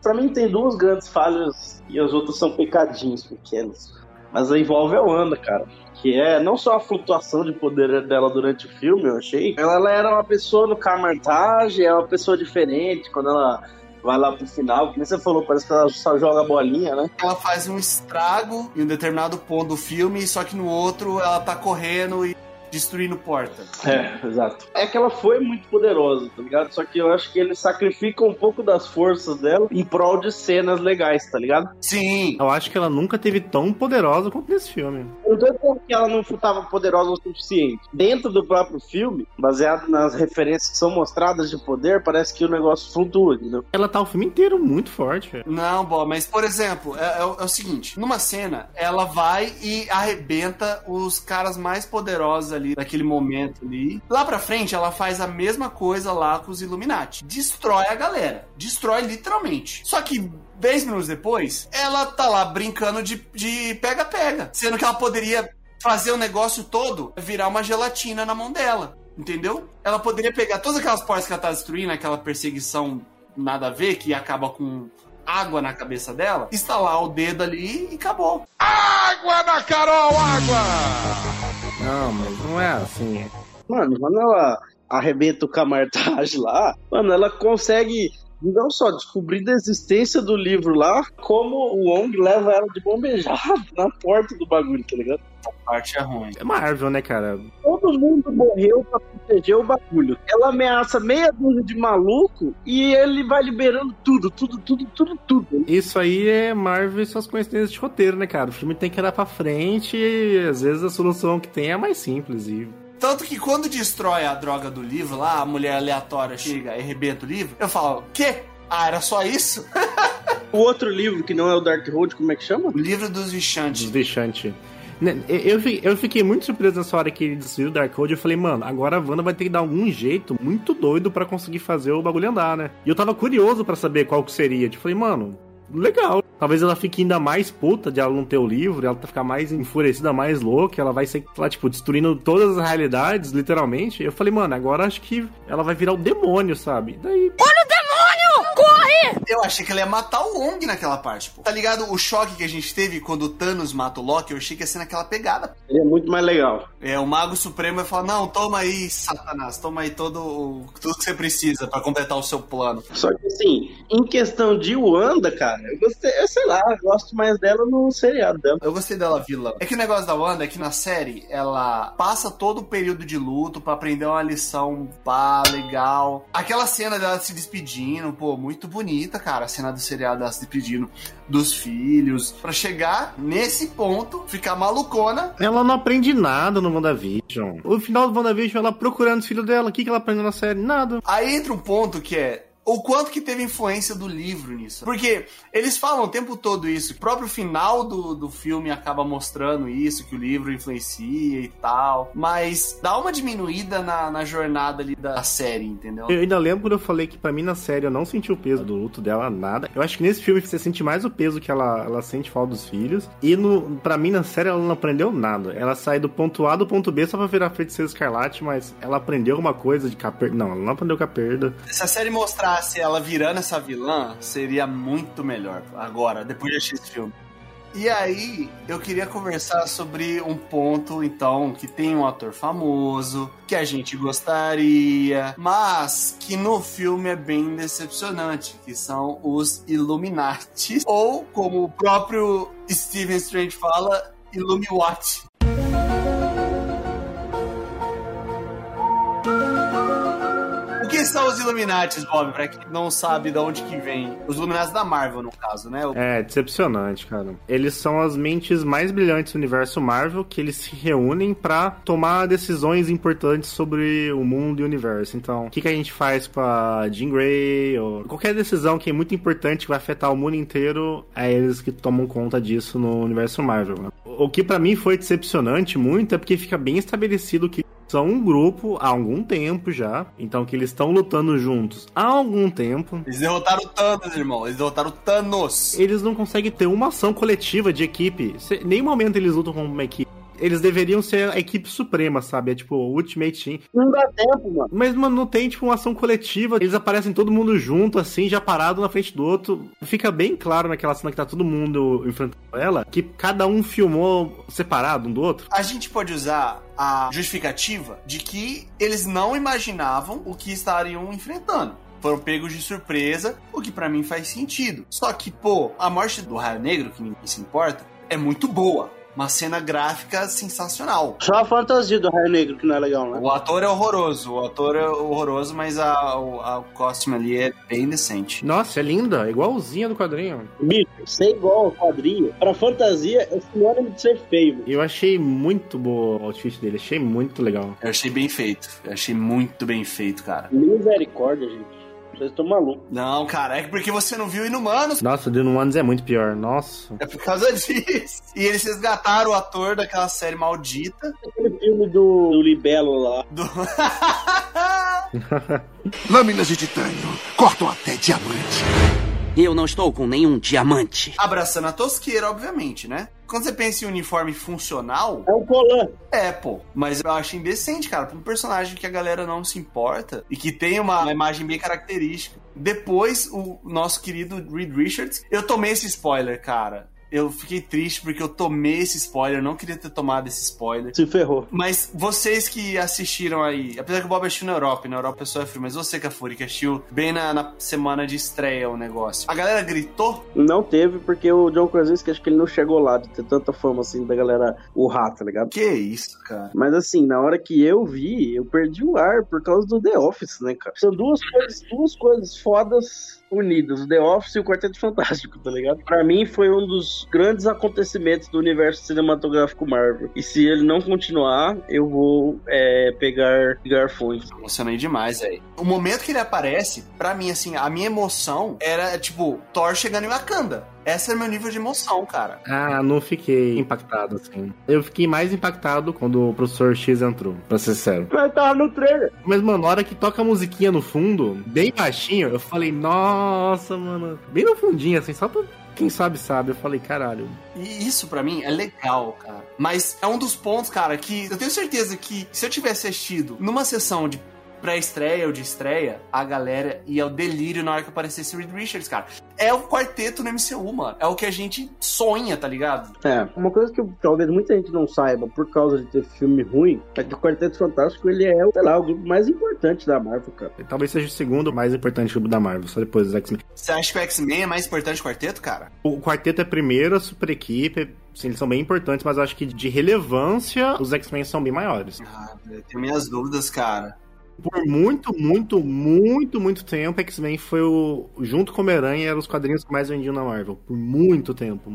Pra mim tem duas grandes falhas e as outras são pecadinhos pequenos. Mas envolve a Wanda, cara. Que é não só a flutuação de poder dela durante o filme, eu achei. Ela era uma pessoa no camartagem, é uma pessoa diferente. Quando ela vai lá pro final, como você falou, parece que ela só joga a bolinha, né? Ela faz um estrago em um determinado ponto do filme, só que no outro ela tá correndo e destruindo porta. É, exato. É que ela foi muito poderosa, tá ligado? Só que eu acho que eles sacrificam um pouco das forças dela em prol de cenas legais, tá ligado? Sim. Eu acho que ela nunca teve tão poderosa quanto nesse filme. Eu tô dizendo que ela não tava poderosa o suficiente. Dentro do próprio filme, baseado nas referências que são mostradas de poder, parece que o negócio flutua, entendeu? Ela tá o filme inteiro muito forte, velho. Não, bom, mas por exemplo, é o seguinte, numa cena, ela vai e arrebenta os caras mais poderosos ali daquele momento ali. Lá pra frente, ela faz a mesma coisa lá com os Illuminati. Destrói a galera. Destrói literalmente. Só que 10 minutos depois, ela tá lá brincando de pega-pega. Sendo que ela poderia fazer o negócio todo virar uma gelatina na mão dela. Entendeu? Ela poderia pegar todas aquelas portas que ela tá destruindo, aquela perseguição nada a ver, que acaba com água na cabeça dela, estalar o dedo ali e acabou. Água na Carol, água! Não, mas não é assim. Mano, quando ela arrebenta o camartagem lá, mano, ela consegue não só descobrindo a existência do livro lá, como o Wong leva ela de bombejado na porta do bagulho, tá ligado? Essa parte é ruim. É Marvel, né, cara? Todo mundo morreu pra proteger o bagulho. Ela ameaça meia dúzia de maluco e ele vai liberando tudo. Isso aí é Marvel e suas coincidências de roteiro, né, cara? O filme tem que andar pra frente e às vezes a solução que tem é mais simples e... Tanto que quando destrói a droga do livro lá, a mulher aleatória chega e arrebenta o livro, eu falo, quê? Ah, era só isso? O outro livro, que não é o Darkhold, como é que chama? O livro dos Vichantes. Eu fiquei muito surpreso nessa hora que ele destruiu o Darkhold. Eu falei, mano, agora a Wanda vai ter que dar algum jeito muito doido pra conseguir fazer o bagulho andar, né? E eu tava curioso pra saber qual que seria. Eu falei, mano, legal. Talvez ela fique ainda mais puta de ela não ter o livro, ela ficar mais enfurecida, mais louca, ela vai ser lá, tipo, destruindo todas as realidades, literalmente. Eu falei, mano, agora acho que ela vai virar o demônio, sabe? Daí... Olha o demônio! Corre! Eu achei que ela ia matar o Wong naquela parte, pô. Tá ligado? O choque que a gente teve quando o Thanos mata o Loki, eu achei que ia ser naquela pegada. Ele é muito mais legal. É, o Mago Supremo ia falar, não, toma aí, Satanás, toma aí tudo que você precisa pra completar o seu plano. Só que assim, em questão de Wanda, cara, eu gostei, eu sei lá, eu gosto mais dela no seriado dela. Eu gostei dela vilã. É que o negócio da Wanda é que na série, ela passa todo o período de luto pra aprender uma lição, pá, legal. Aquela cena dela se despedindo, pô, muito bonita, cara, a cena do seriado dela se despedindo dos filhos, pra chegar nesse ponto, ficar malucona. Ela não aprende nada no WandaVision. O final do WandaVision, ela procurando os filhos dela, o que ela aprendeu na série? Nada. Aí entra um ponto que é o quanto que teve influência do livro nisso. Porque eles falam o tempo todo isso. O próprio final do filme acaba mostrando isso, que o livro influencia e tal. Mas dá uma diminuída na jornada ali da série, entendeu? Eu ainda lembro quando eu falei que pra mim na série eu não senti o peso do luto dela, nada. Eu acho que nesse filme você sente mais o peso que ela sente falta dos filhos. E pra mim na série ela não aprendeu nada. Ela sai do ponto A do ponto B só pra virar a Feiticeira Escarlate, mas ela aprendeu alguma coisa de perda. Não, ela não aprendeu com a perda. Se a série mostrar se ela virando essa vilã, seria muito melhor agora, depois de assistir esse filme. E aí, eu queria conversar sobre um ponto, então, que tem um ator famoso, que a gente gostaria, mas que no filme é bem decepcionante, que são os Illuminati, ou como o próprio Stephen Strange fala, Illumiwatch. Quem são os Illuminati, Bob? Pra quem não sabe de onde que vem. Os Illuminati da Marvel, no caso, né? É, decepcionante, cara. Eles são as mentes mais brilhantes do universo Marvel, que eles se reúnem pra tomar decisões importantes sobre o mundo e o universo. Então, o que a gente faz com a Jean Grey, ou qualquer decisão que é muito importante, que vai afetar o mundo inteiro, é eles que tomam conta disso no universo Marvel, né? O que pra mim foi decepcionante muito é porque fica bem estabelecido que são um grupo há algum tempo já, então que eles estão lutando juntos há algum tempo. Eles derrotaram o Thanos, irmão, eles derrotaram o Thanos. Eles não conseguem ter uma ação coletiva de equipe, em nenhum momento eles lutam como uma equipe. Eles deveriam ser a equipe suprema, sabe? É tipo, Ultimate Team. Não dá tempo, mano. Mas, mano, não tem, tipo, uma ação coletiva. Eles aparecem todo mundo junto, assim, já parado na frente do outro. Fica bem claro naquela cena que tá todo mundo enfrentando ela, que cada um filmou separado um do outro. A gente pode usar a justificativa de que eles não imaginavam o que estariam enfrentando. Foram pegos de surpresa, o que pra mim faz sentido. Só que, pô, a morte do Raio Negro, que ninguém se importa, é muito boa. Uma cena gráfica sensacional. Só a fantasia do Raio Negro que não é legal, né? O ator é horroroso, mas o costume ali é bem decente. Nossa, é linda, igualzinha do quadrinho. Bicho, ser igual ao quadrinho, pra fantasia é sinônimo de ser feio. Eu achei muito boa o outfit dele, achei muito legal. Eu achei bem feito, cara. Misericórdia, gente. Vocês estão malucos. Não, cara, é porque você não viu Inumanos. Nossa, o Inumanos é muito pior, nossa. É por causa disso. E eles resgataram o ator daquela série maldita. Aquele filme do Libelo lá. Lâminas de titânio cortam até diamante. Eu não estou com nenhum diamante. Abraçando a tosqueira, obviamente, né? Quando você pensa em uniforme funcional... É um colã. É, pô. Mas eu acho indecente, cara. Pra um personagem que a galera não se importa e que tem uma imagem bem característica. Depois, o nosso querido Reed Richards... Eu tomei esse spoiler, cara. Eu fiquei triste porque eu tomei esse spoiler, eu não queria ter tomado esse spoiler. Se ferrou. Mas vocês que assistiram aí, apesar que o Bob assistiu na Europa eu sofri, mas você, Cafuri, que assistiu bem na semana de estreia o negócio. A galera gritou? Não teve, porque o John Krasinski, acho que ele não chegou lá de ter tanta fama, assim, da galera urrar, tá ligado? Que isso, cara. Mas assim, na hora que eu vi, eu perdi o ar por causa do The Office, né, cara? São duas coisas fodas unidas, o The Office e o Quarteto Fantástico, tá ligado? Pra mim foi um dos grandes acontecimentos do universo cinematográfico Marvel. E se ele não continuar, eu vou pegar garfões. Emocionei demais, velho. O momento que ele aparece, pra mim, assim, a minha emoção era, tipo, Thor chegando em Wakanda. Esse é meu nível de emoção, cara. Ah, não fiquei impactado, assim. Eu fiquei mais impactado quando o Professor X entrou, pra ser sério. Mas tava no trailer. Mas, mano, na hora que toca a musiquinha no fundo, bem baixinho, eu falei, nossa, mano. Bem no fundinho, assim, só pra... Quem sabe, sabe. Eu falei, caralho. E isso, pra mim, é legal, cara. Mas é um dos pontos, cara, que eu tenho certeza que se eu tivesse assistido numa sessão de pré-estreia ou de estreia, a galera ia ao delírio na hora que aparecesse o Reed Richards, cara. É o quarteto no MCU, mano. É o que a gente sonha, tá ligado? É. Uma coisa que talvez muita gente não saiba por causa de ter filme ruim é que o Quarteto Fantástico, ele é, sei lá, o grupo mais importante da Marvel, cara. Ele talvez seja o segundo mais importante grupo da Marvel, só depois dos X-Men. Você acha que o X-Men é mais importante que o quarteto, cara? O quarteto é primeiro, a super equipe... Sim, eles são bem importantes, mas eu acho que de relevância os X-Men são bem maiores. Ah, eu tenho minhas dúvidas, cara. Por muito tempo, X-Men foi o... Junto com Homem-Aranha, eram os quadrinhos que mais vendiam na Marvel. Por muito tempo.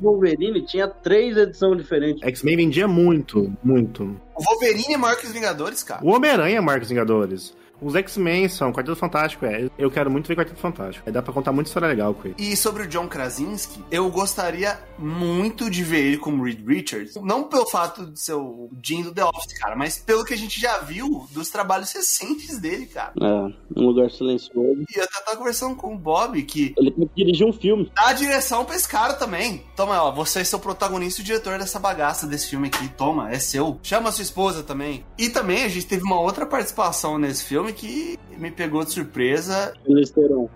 Wolverine tinha 3 edições diferentes. X-Men vendia muito. O Wolverine é maior que os Vingadores, cara. O Homem-Aranha é maior que os Vingadores. Os X-Men são Quarteto Fantástico, Eu quero muito ver Quarteto Fantástico. Dá pra contar muita história legal com ele. E sobre o John Krasinski, eu gostaria muito de ver ele como Reed Richards. Não pelo fato de ser o Jim do The Office, cara, mas pelo que a gente já viu dos trabalhos recentes dele, cara. É, um lugar silencioso. E eu até tava conversando com o Bob que... Ele tem que dirigir um filme. Dá a direção pra esse cara também. Toma, ó, você é seu protagonista e o diretor dessa bagaça desse filme aqui. Toma, é seu. Chama a sua esposa também. E também a gente teve uma outra participação nesse filme que me pegou de surpresa.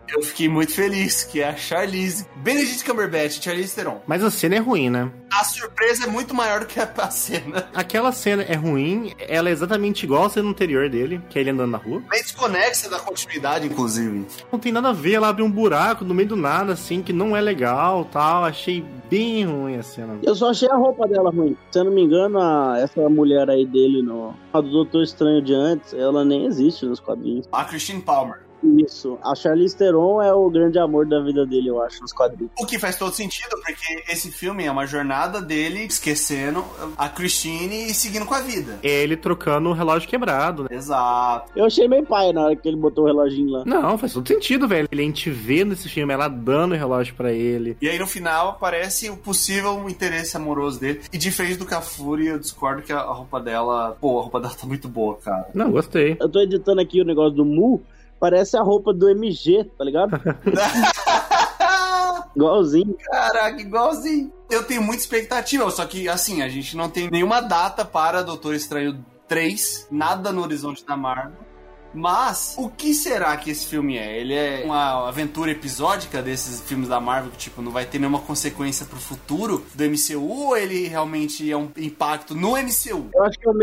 Eu fiquei muito feliz, que é a Charlize. Benedict Cumberbatch, Charlize Theron. Mas a cena é ruim, né? A surpresa é muito maior do que a cena. Aquela cena é ruim, ela é exatamente igual a cena anterior dele, que é ele andando na rua. Mas desconexa da continuidade, inclusive. Não tem nada a ver, ela abre um buraco no meio do nada, assim, que não é legal, tal. Achei bem ruim a cena. Eu só achei a roupa dela ruim. Se eu não me engano, essa mulher aí dele, a do Doutor Estranho de antes, ela nem existe, né? Os quadrinhos. A Christine Palmer. Isso, a Charlize Theron é o grande amor da vida dele, eu acho, nos quadrinhos. O que faz todo sentido, porque esse filme é uma jornada dele esquecendo a Christine e seguindo com a vida. Ele trocando o relógio quebrado, né? Exato. Eu achei meio pai na hora que ele botou o reloginho lá. Não, faz todo sentido, velho. A gente vê nesse filme ela dando o relógio pra ele. E aí no final aparece o possível interesse amoroso dele. E diferente do Cafuri, eu discordo que a roupa dela... Pô, a roupa dela tá muito boa, cara. Não, gostei. Eu tô editando aqui o negócio do Mu... Parece a roupa do MG, tá ligado? Igualzinho. Caraca, igualzinho. Eu tenho muita expectativa, só que, assim, a gente não tem nenhuma data para Doutor Estranho 3, nada no horizonte da Marvel. Mas, o que será que esse filme é? Ele é uma aventura episódica desses filmes da Marvel, que, tipo, não vai ter nenhuma consequência pro futuro do MCU, ou ele realmente é um impacto no MCU? Eu acho que é o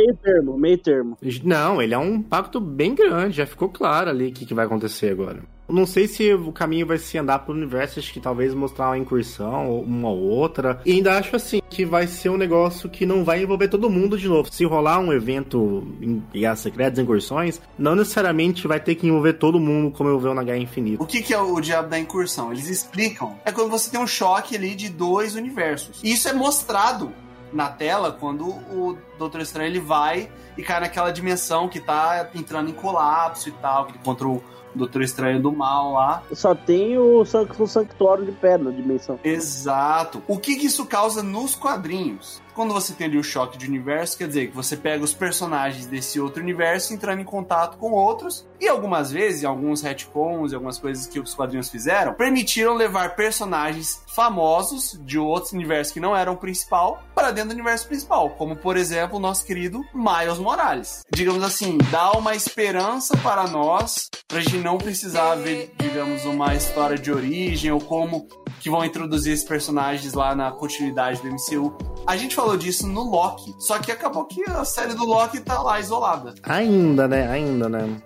meio termo. Não, ele é um impacto bem grande, já ficou claro ali o que vai acontecer agora. Não sei se o caminho vai se andar pro universo, acho que talvez mostrar uma incursão ou uma outra. E ainda acho assim, que vai ser um negócio que não vai envolver todo mundo de novo. Se rolar um evento em guerras secretas, incursões, não necessariamente vai ter que envolver todo mundo como envolveu na Guerra Infinita. O que é o diabo da incursão? Eles explicam. É quando você tem um choque ali de dois universos. E isso é mostrado na tela quando o Doutor Estranho ele vai e cai naquela dimensão que tá entrando em colapso e tal, que ele encontrou Doutor Estranho do Mal lá. Só tem o Santuário de Pedra na dimensão. Exato. O que isso causa nos quadrinhos? Quando você tem ali o choque de universo, quer dizer que você pega os personagens desse outro universo entrando em contato com outros, e algumas vezes, alguns retcons, algumas coisas que os quadrinhos fizeram, permitiram levar personagens famosos de outros universos que não eram o principal para dentro do universo principal, como por exemplo o nosso querido Miles Morales. Digamos assim, dá uma esperança para nós, pra gente não precisar ver, digamos, uma história de origem ou como que vão introduzir esses personagens lá na continuidade do MCU. A gente falou disso no Loki, só que acabou que a série do Loki tá lá isolada. Ainda, né?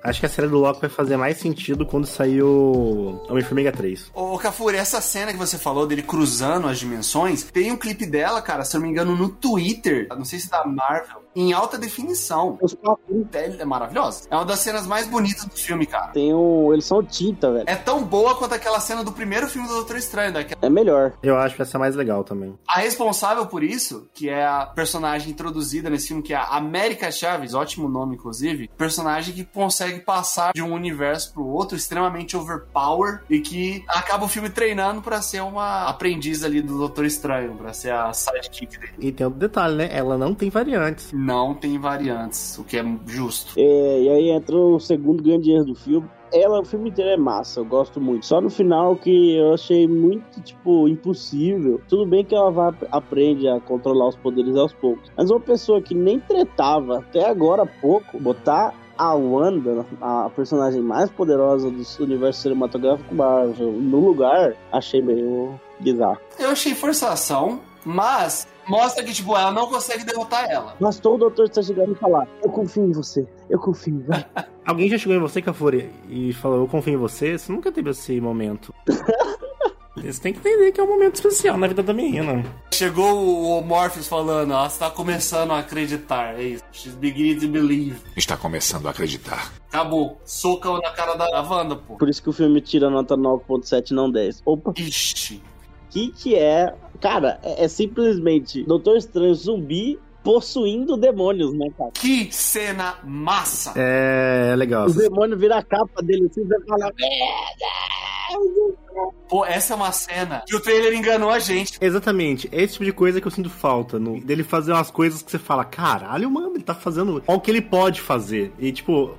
Acho que a série do Loki vai fazer mais sentido quando sair o Homem-Formiga 3. Ô, Cafuri, essa cena que você falou dele cruzando as dimensões, tem um clipe dela, cara, se eu não me engano, no Twitter, não sei se da Marvel, em alta definição. É maravilhosa. É uma das cenas mais bonitas do filme, cara. Eles são tinta, velho. É tão boa quanto aquela cena do primeiro filme do Doutor Estranho, daquela. É melhor. Eu acho que essa é mais legal também. A responsável por isso, que é a personagem introduzida nesse filme, que é a América Chavez, ótimo nome, inclusive, personagem que consegue passar de um universo pro outro, extremamente overpower, e que acaba o filme treinando pra ser uma aprendiz ali do Doutor Estranho, pra ser a sidekick dele. E tem outro detalhe, né? Ela não tem variantes. Não tem variantes, o que é justo. E aí entra o segundo grande erro do filme. O filme inteiro é massa, eu gosto muito. Só no final que eu achei muito, impossível. Tudo bem que ela aprende a controlar os poderes aos poucos. Mas uma pessoa que nem tretava até agora há pouco, botar a Wanda, a personagem mais poderosa do universo cinematográfico Marvel, no lugar, achei meio bizarro. Eu achei forçação, mas mostra que, ela não consegue derrotar ela. Mas todo o doutor está chegando e falar: eu confio em você, eu confio, vai. Alguém já chegou em você, Cafuri, e falou: eu confio em você? Você nunca teve esse momento. Você tem que entender que é um momento especial na vida da menina. Chegou o Morpheus falando: ela está começando a acreditar. É isso. She's beginning to believe. Está começando a acreditar. Acabou. Soca na cara da Wanda, pô. Por isso que o filme tira nota 9.7, não 10. Opa. Ixi. Que é... Cara, é simplesmente Doutor Estranho zumbi possuindo demônios, né, cara? Que cena massa! É legal. O demônio vira a capa dele assim, vai falar... Pô, essa é uma cena que o trailer enganou a gente. Exatamente, é esse tipo de coisa que eu sinto falta dele fazer umas coisas que você fala: caralho, mano, ele tá fazendo o que ele pode fazer. E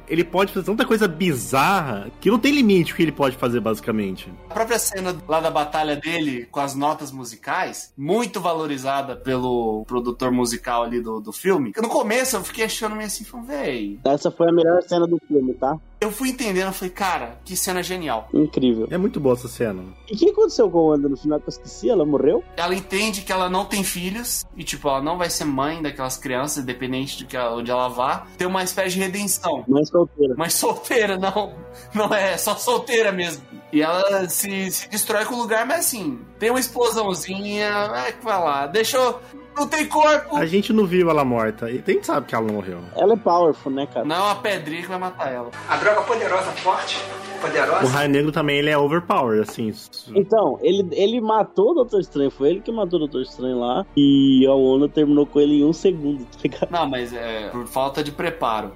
ele pode fazer tanta coisa bizarra que não tem limite o que ele pode fazer, basicamente. A própria cena lá da batalha dele com as notas musicais, muito valorizada pelo produtor musical ali do filme. No começo eu fiquei achando meio assim, véi, essa foi a melhor cena do filme, tá? Eu fui entendendo, eu falei: cara, que cena genial. Incrível. É muito boa essa cena. E o que aconteceu com a Wanda no final que eu esqueci? Ela morreu? Ela entende que ela não tem filhos e, ela não vai ser mãe daquelas crianças, independente de onde ela vá. Tem uma espécie de redenção. Mãe solteira. Mãe solteira, não. Não é, só solteira mesmo. E ela se destrói com o lugar, mas assim, tem uma explosãozinha, vai lá, deixou... Não tem corpo! A gente não viu ela morta. E quem sabe que ela não morreu. Ela é powerful, né, cara? Não, a pedrinha que vai matar ela. A droga poderosa, forte, poderosa. O Raio Negro também, ele é overpower, assim. Então, ele matou o Doutor Estranho. Foi ele que matou o Doutor Estranho lá. E a Wanda terminou com ele em um segundo, tá ligado? Não, mas é por falta de preparo.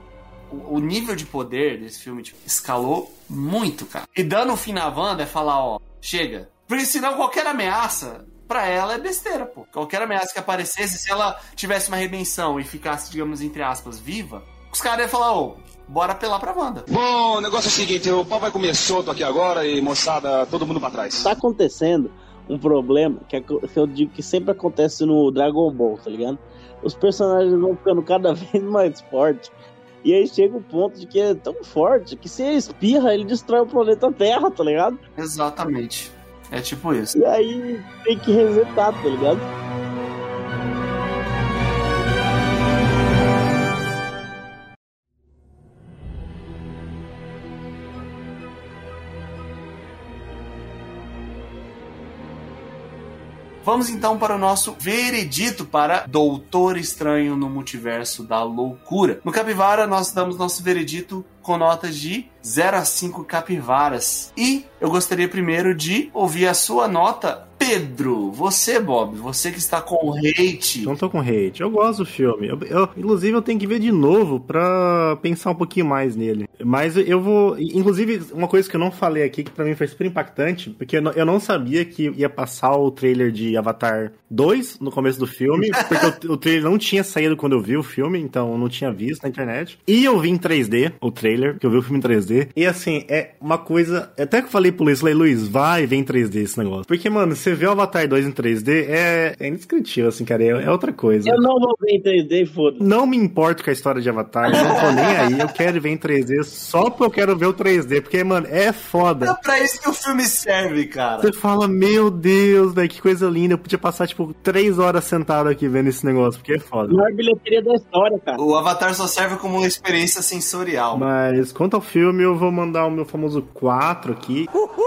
O nível de poder desse filme, escalou muito, cara. E dando um fim na Wanda é falar: ó, chega. Porque senão qualquer ameaça... Pra ela é besteira, pô. Qualquer ameaça que aparecesse, se ela tivesse uma redenção e ficasse, digamos, entre aspas, viva, os caras iam falar: bora apelar pra Wanda. Bom, o negócio é o seguinte, o pau vai comer solto aqui agora e, moçada, todo mundo pra trás. Tá acontecendo um problema que eu digo que sempre acontece no Dragon Ball, tá ligado? Os personagens vão ficando cada vez mais fortes. E aí chega o ponto de que é tão forte que se espirra, ele destrói o planeta Terra, tá ligado? Exatamente. É isso. E aí tem que resetar, tá ligado? Vamos então para o nosso veredito para Doutor Estranho no Multiverso da Loucura. No Capivara, nós damos nosso veredito com notas de 0 a 5 capivaras. E eu gostaria primeiro de ouvir a sua nota, Pedro. Você, Bob, você que está com hate. Não tô com hate, eu gosto do filme. Inclusive, eu tenho que ver de novo pra pensar um pouquinho mais nele. Mas eu vou... Inclusive, uma coisa que eu não falei aqui, que pra mim foi super impactante, porque eu não sabia que ia passar o trailer de Avatar 2 no começo do filme, porque o trailer não tinha saído quando eu vi o filme, então eu não tinha visto na internet. E eu vi em 3D o trailer, porque eu vi o filme em 3D. E assim, é uma coisa... Até que eu falei pro Luiz: Luiz, vai ver em 3D esse negócio. Porque, mano, você vê o Avatar 2 em 3D, é indescritível, assim, cara, é outra coisa. Eu não vou ver em 3D, foda-se. Não me importo com a história de Avatar, eu não tô nem aí, eu quero ver em 3D só porque eu quero ver o 3D, porque, mano, é foda. É pra isso que o filme serve, cara. Você fala, meu Deus, velho, que coisa linda, eu podia passar, tipo, 3 horas sentado aqui vendo esse negócio, porque é foda. A maior bilheteria da história, cara. O Avatar só serve como uma experiência sensorial. Mas, quanto ao filme, eu vou mandar o meu famoso 4 aqui. Uhul!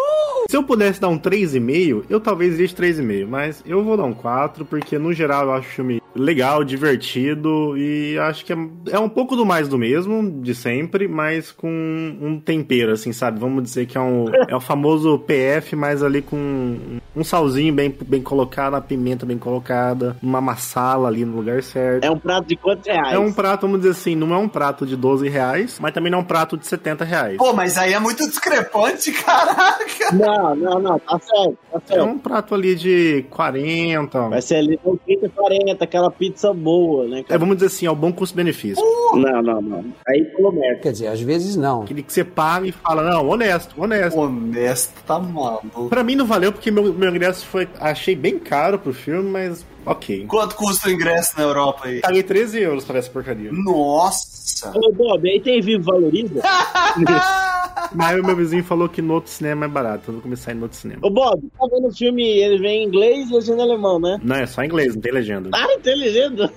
Se eu pudesse dar um 3,5, eu talvez iria de 3,5, mas eu vou dar um 4, porque no geral eu acho o filme legal, divertido, e acho que é um pouco do mais do mesmo, de sempre, mas com um tempero, assim, sabe? Vamos dizer que é o famoso PF, mas ali com um salzinho bem colocado, a pimenta bem colocada, uma massala ali no lugar certo. É um prato de quantos reais? É um prato, vamos dizer assim, não é um prato de 12 reais, mas também não é um prato de 70 reais. Pô, mas aí é muito discrepante, caraca! Não, tá certo. É um prato ali de 40. Vai ser ali de 30 e 40, aquela pizza boa, né, cara? É, vamos dizer assim, é o bom custo-benefício. Não. Aí pelo merda. Quer dizer, às vezes não. Aquele que você paga e fala, não, honesto. Honesto tá maluco. Pra mim não valeu, porque meu ingresso foi... Achei bem caro pro filme, mas... Ok. Quanto custa o ingresso na Europa aí? Paguei 13 euros pra essa porcaria. Nossa! Ô, Bob, aí tem Vivo Valoriza? Mas o meu vizinho falou que no outro cinema é barato. Eu vou começar a ir no outro cinema. Ô, Bob, tá vendo o filme? Ele vem em inglês e legenda alemão, né? Não, é só inglês, não tem legenda. Ah, não tem legenda?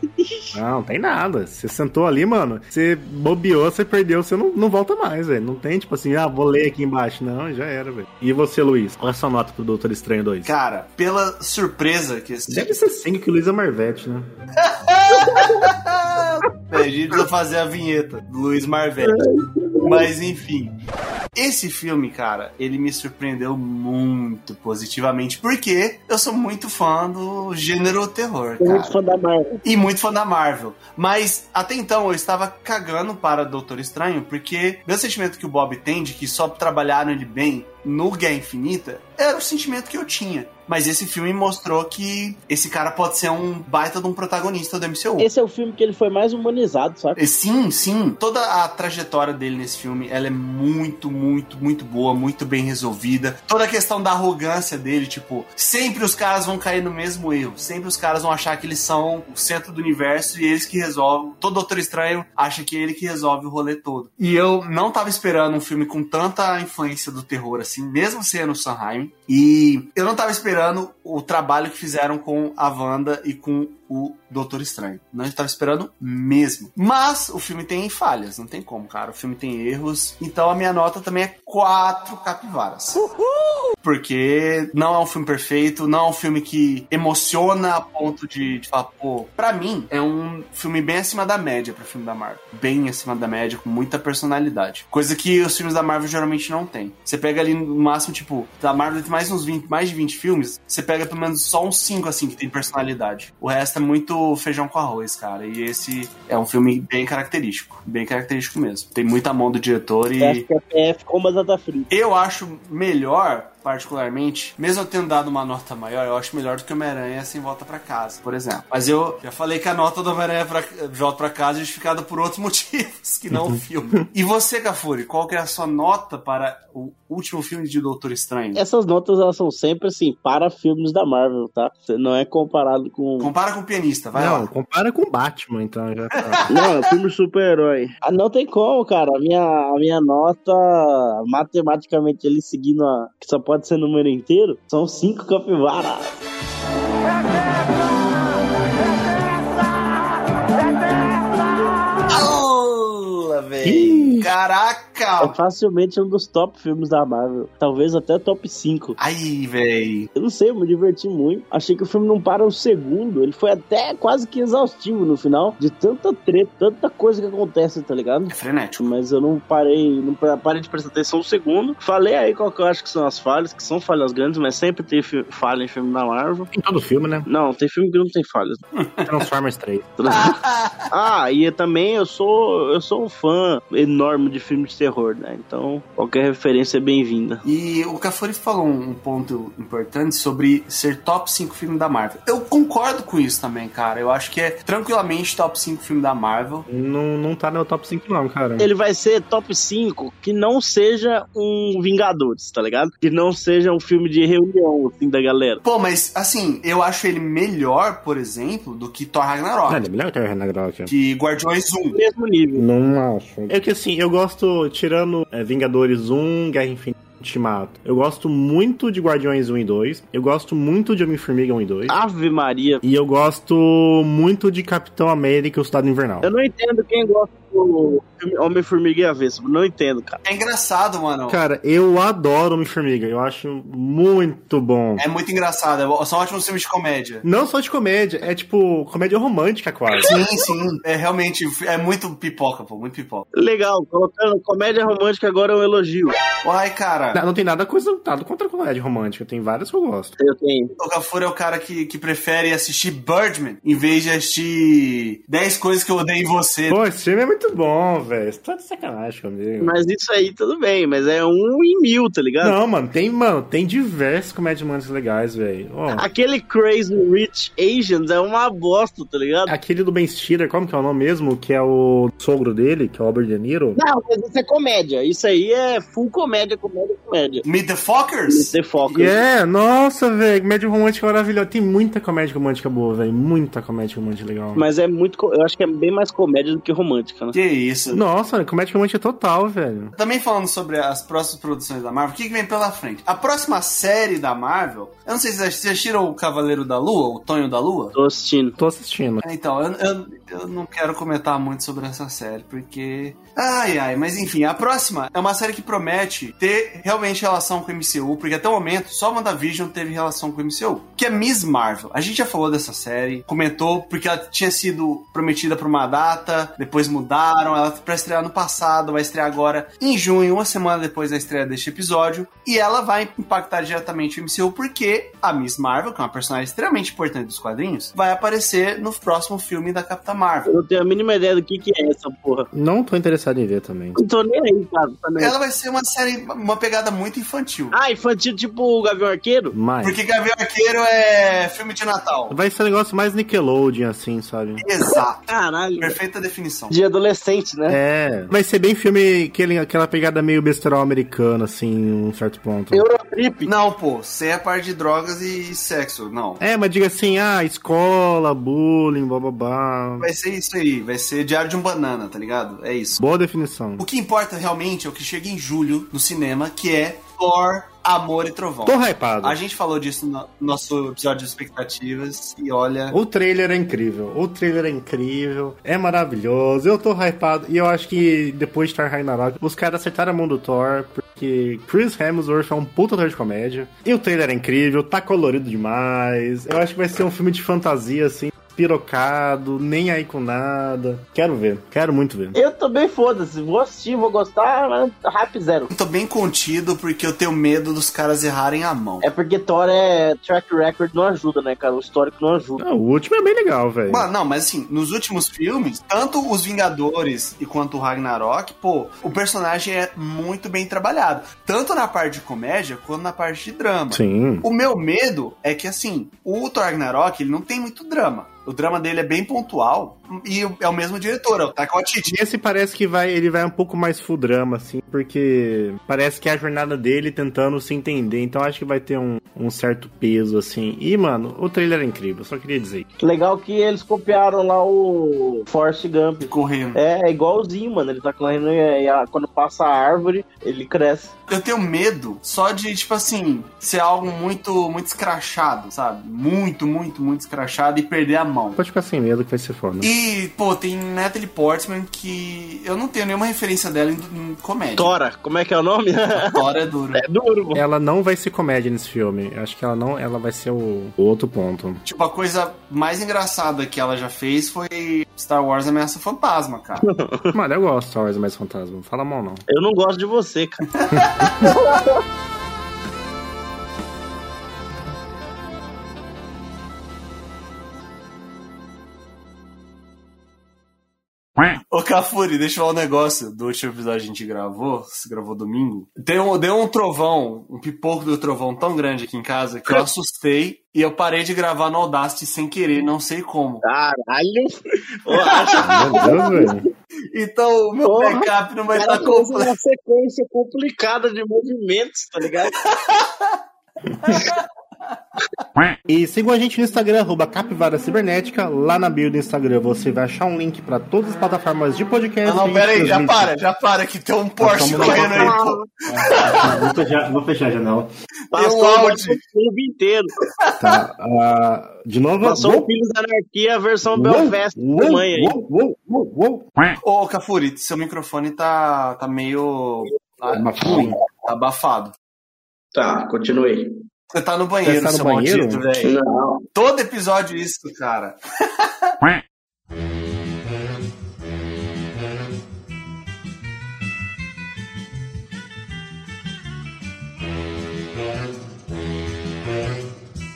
Não, tem nada. Você sentou ali, mano, você bobeou, você perdeu, você não volta mais, velho. Não tem, tipo assim, vou ler aqui embaixo. Não, já era, velho. E você, Luiz? Qual é a sua nota pro Doutor Estranho 2? Cara, pela surpresa que esse... Deve ser 5 que o Luiz é Marvete, né? A gente precisa fazer a vinheta do Luiz Marvete. Mas enfim, esse filme, cara, ele me surpreendeu muito positivamente, porque eu sou muito fã do gênero terror, cara. Muito fã da Marvel. E muito fã da Marvel. Mas até então eu estava cagando para Doutor Estranho, porque meu sentimento que o Bob tem de que só trabalharam ele bem no Guerra Infinita era o sentimento que eu tinha. Mas esse filme mostrou que esse cara pode ser um baita de um protagonista do MCU. Esse é o filme que ele foi mais humanizado, sabe? Sim. Toda a trajetória dele nesse filme, ela é muito, muito, muito boa, muito bem resolvida. Toda a questão da arrogância dele, tipo, sempre os caras vão cair no mesmo erro. Sempre os caras vão achar que eles são o centro do universo e eles que resolvem. Todo Doutor Estranho acha que é ele que resolve o rolê todo. E eu não tava esperando um filme com tanta influência do terror, assim, mesmo sendo o Sam Raimi. E eu não tava esperando o trabalho que fizeram com a Wanda e com o Doutor Estranho. Não estava esperando mesmo. Mas o filme tem falhas, não tem como, cara. O filme tem erros. Então a minha nota também é 4 capivaras. Uhul! Porque não é um filme perfeito, não é um filme que emociona a ponto de falar, pô... Pra mim, é um filme bem acima da média pro filme da Marvel. Bem acima da média, com muita personalidade. Coisa que os filmes da Marvel geralmente não tem. Você pega ali no máximo, tipo, da Marvel tem mais de 20 filmes, você pega pelo menos só uns 5, assim, que tem personalidade. O resto é muito feijão com arroz, cara. E esse é um filme bem característico. Bem característico mesmo. Tem muita mão do diretor e... Acho que a PF com batata frita. Eu acho melhor... particularmente, mesmo eu tendo dado uma nota maior, eu acho melhor do que o Homem-Aranha Sem Volta Pra Casa, por exemplo. Mas eu já falei que a nota do Homem-Aranha Volta Pra Casa é justificada por outros motivos, que não o filme. E você, Cafuri, qual que é a sua nota para o último filme de Doutor Estranho? Essas notas, elas são sempre, assim, para filmes da Marvel, tá? Não é comparado com... Compara com o Pianista, vai lá. Não, compara com Batman, então. Já tá. Não, é filme super-herói. Não tem como, cara. A minha nota, matematicamente, ele seguindo a... que só pode ser número inteiro, são 5 capivaras. Alô, velho! Caraca! É facilmente um dos top filmes da Marvel. Talvez até top 5. Ai, velho! Eu não sei, eu me diverti muito. Achei que o filme não para um segundo. Ele foi até quase que exaustivo no final. De tanta treta, tanta coisa que acontece, tá ligado? É frenético. Mas eu não parei de prestar atenção um segundo. Falei aí qual que eu acho que são as falhas, que são falhas grandes, mas sempre tem falha em filme da Marvel. Em todo filme, né? Não, tem filme que não tem falhas. Transformers 3. Ah, e também eu sou um fã enorme forma de filme de terror, né? Então, qualquer referência é bem-vinda. E o Cafuri falou um ponto importante sobre ser top 5 filme da Marvel. Eu concordo com isso também, cara. Eu acho que é tranquilamente top 5 filme da Marvel. Não tá no top 5 não, cara. Ele vai ser top 5 que não seja um Vingadores, tá ligado? Que não seja um filme de reunião, assim, da galera. Pô, mas, assim, eu acho ele melhor, por exemplo, do que Thor Ragnarok. Não, ele é melhor que Thor Ragnarok. Que Guardiões 1. Mesmo nível. Não acho. É que, assim, eu gosto, tirando Vingadores 1, Guerra Infinita, Ultimato. Eu gosto muito de Guardiões 1 e 2. Eu gosto muito de Homem-Formiga 1 e 2. Ave Maria. E eu gosto muito de Capitão América e o Soldado Invernal. Eu não entendo quem gosta do Homem-Formiga e Avesso. Não entendo, cara. É engraçado, mano. Cara, eu adoro Homem-Formiga. Eu acho muito bom. É muito engraçado. São ótimos filmes de comédia. Não só de comédia. É tipo comédia romântica quase. Sim, sim. É realmente... É muito pipoca, pô. Muito pipoca. Legal. Colocando comédia romântica agora é um elogio. Uai, cara. Não tem nada contra a comédia romântica. Tem várias que eu gosto. Eu tenho. O Cafura é o cara que prefere assistir Birdman em vez de assistir 10 coisas que eu odeio em você. Pô, esse filme é muito bom, velho. Você tá de sacanagem comigo. Mas isso aí, tudo bem. Mas é um em mil, tá ligado? Não, mano, tem diversas comédias românticas legais, velho. Oh. Aquele Crazy Rich Asians é uma bosta, tá ligado? Aquele do Ben Stiller, como que é o nome mesmo? Que é o sogro dele, que é o Robert De Niro. Não, mas isso é comédia. Isso aí é full comédia. Comédia. Meet the Fockers? Meet the Fockers. É, nossa, velho. Comédia romântica maravilhosa. Tem muita comédia romântica boa, velho. Muita comédia romântica legal. Mas é muito... Eu acho que é bem mais comédia do que romântica, né? Que isso. Nossa, comédia romântica total, velho. Também falando sobre as próximas produções da Marvel, o que vem pela frente? A próxima série da Marvel... Eu não sei se vocês assistiram o Cavaleiro da Lua, o Tonho da Lua? Tô assistindo. Então, eu não quero comentar muito sobre essa série, porque... Ai, mas enfim. A próxima é uma série que promete ter... realmente relação com o MCU, porque até o momento só WandaVision teve relação com o MCU, que é Miss Marvel. A gente já falou dessa série, comentou, porque ela tinha sido prometida pra uma data, depois mudaram, ela foi pra estrear no passado, vai estrear agora em junho, uma semana depois da estreia deste episódio, e ela vai impactar diretamente o MCU, porque a Miss Marvel, que é uma personagem extremamente importante dos quadrinhos, vai aparecer no próximo filme da Capitã Marvel. Eu não tenho a mínima ideia do que é essa porra. Não tô interessado em ver também. Não tô nem aí, cara. Também. Ela vai ser uma série, uma pegada muito infantil. Ah, infantil tipo o Gavião Arqueiro? Mas... Porque Gavião Arqueiro é filme de Natal. Vai ser um negócio mais Nickelodeon, assim, sabe? Exato. Caralho. Perfeita definição. De adolescente, né? É. Vai ser bem filme, aquela pegada meio besterol americana, assim, em um certo ponto. Eurotrip. Não, pô. Sem a parte de drogas e sexo, não. É, mas diga assim, escola, bullying, bababá. Vai ser isso aí. Vai ser Diário de um Banana, tá ligado? É isso. Boa definição. O que importa realmente é o que chega em julho no cinema, que é Thor, Amor e Trovão. Tô hypado. A gente falou disso no nosso episódio de expectativas e olha... O trailer é incrível, é maravilhoso, eu tô hypado e eu acho que depois de Thor Ragnarok os caras acertaram a mão do Thor porque Chris Hemsworth é um puta ator de comédia e o trailer é incrível, tá colorido demais, eu acho que vai ser um filme de fantasia assim, pirocado, nem aí com nada. Quero ver, quero muito ver. Eu tô bem foda-se, vou assistir, vou gostar, mas hype zero. Eu tô bem contido porque eu tenho medo dos caras errarem a mão. É porque Thor é track record, não ajuda, né, cara? O histórico não ajuda. Não, o último é bem legal, velho. Não, mas assim, nos últimos filmes, tanto os Vingadores e quanto o Ragnarok, pô, o personagem é muito bem trabalhado. Tanto na parte de comédia, quanto na parte de drama. Sim. O meu medo é que, assim, o Thor Ragnarok, ele não tem muito drama. O drama dele é bem pontual e é o mesmo diretor, é o Taika Waititi. Esse parece que ele vai um pouco mais full drama, assim, porque parece que é a jornada dele tentando se entender, então acho que vai ter um certo peso, assim. E, mano, o trailer é incrível, só queria dizer. Legal que eles copiaram lá o Forrest Gump. Correndo. É igualzinho, mano, ele tá correndo e quando passa a árvore, ele cresce. Eu tenho medo só de, tipo assim, ser algo muito, muito escrachado, sabe? Muito, muito, muito escrachado e perder a mão. Pode ficar sem medo que vai ser foda. E, pô, tem Natalie Portman que eu não tenho nenhuma referência dela em comédia. Tora, como é que é o nome? Tora é duro. É duro. Mano. Ela não vai ser comédia nesse filme. Eu acho que ela vai ser o outro ponto. Tipo, a coisa mais engraçada que ela já fez foi Star Wars Ameaça Fantasma, cara. Mano, eu gosto de Star Wars Ameaça Fantasma. Não fala mal, não. Eu não gosto de você, cara. Ô, Cafuri, deixa eu falar um negócio. Do último episódio que a gente gravou, se gravou domingo, deu um trovão, um pipoco do trovão tão grande aqui em casa que eu assustei e eu parei de gravar no Audacity sem querer, não sei como. Caralho! Meu Deus, velho. Então, o meu backup não vai estar completo. É uma sequência complicada de movimentos, tá ligado? E sigam a gente no Instagram, @capivaracibernética. Lá na bio do Instagram você vai achar um link pra todas as plataformas de podcast. Ah, não, peraí, já para, que tem um Porsche correndo aí. Vou fechar a janela. Passou o clube inteiro. Tá, de novo. Passou o Filhos da Anarquia, a versão Belfast da mãe aí. Ô, Cafuri, seu microfone tá meio. Tá abafado. Tá, continuei. Você tá no banheiro, seu maldito, velho. Todo episódio isso, cara.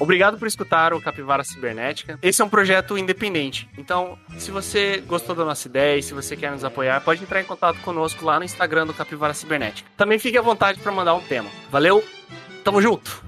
Obrigado por escutar o Capivara Cibernética. Esse é um projeto independente. Então, se você gostou da nossa ideia e se você quer nos apoiar, pode entrar em contato conosco lá no Instagram do Capivara Cibernética. Também fique à vontade para mandar um tema. Valeu, tamo junto!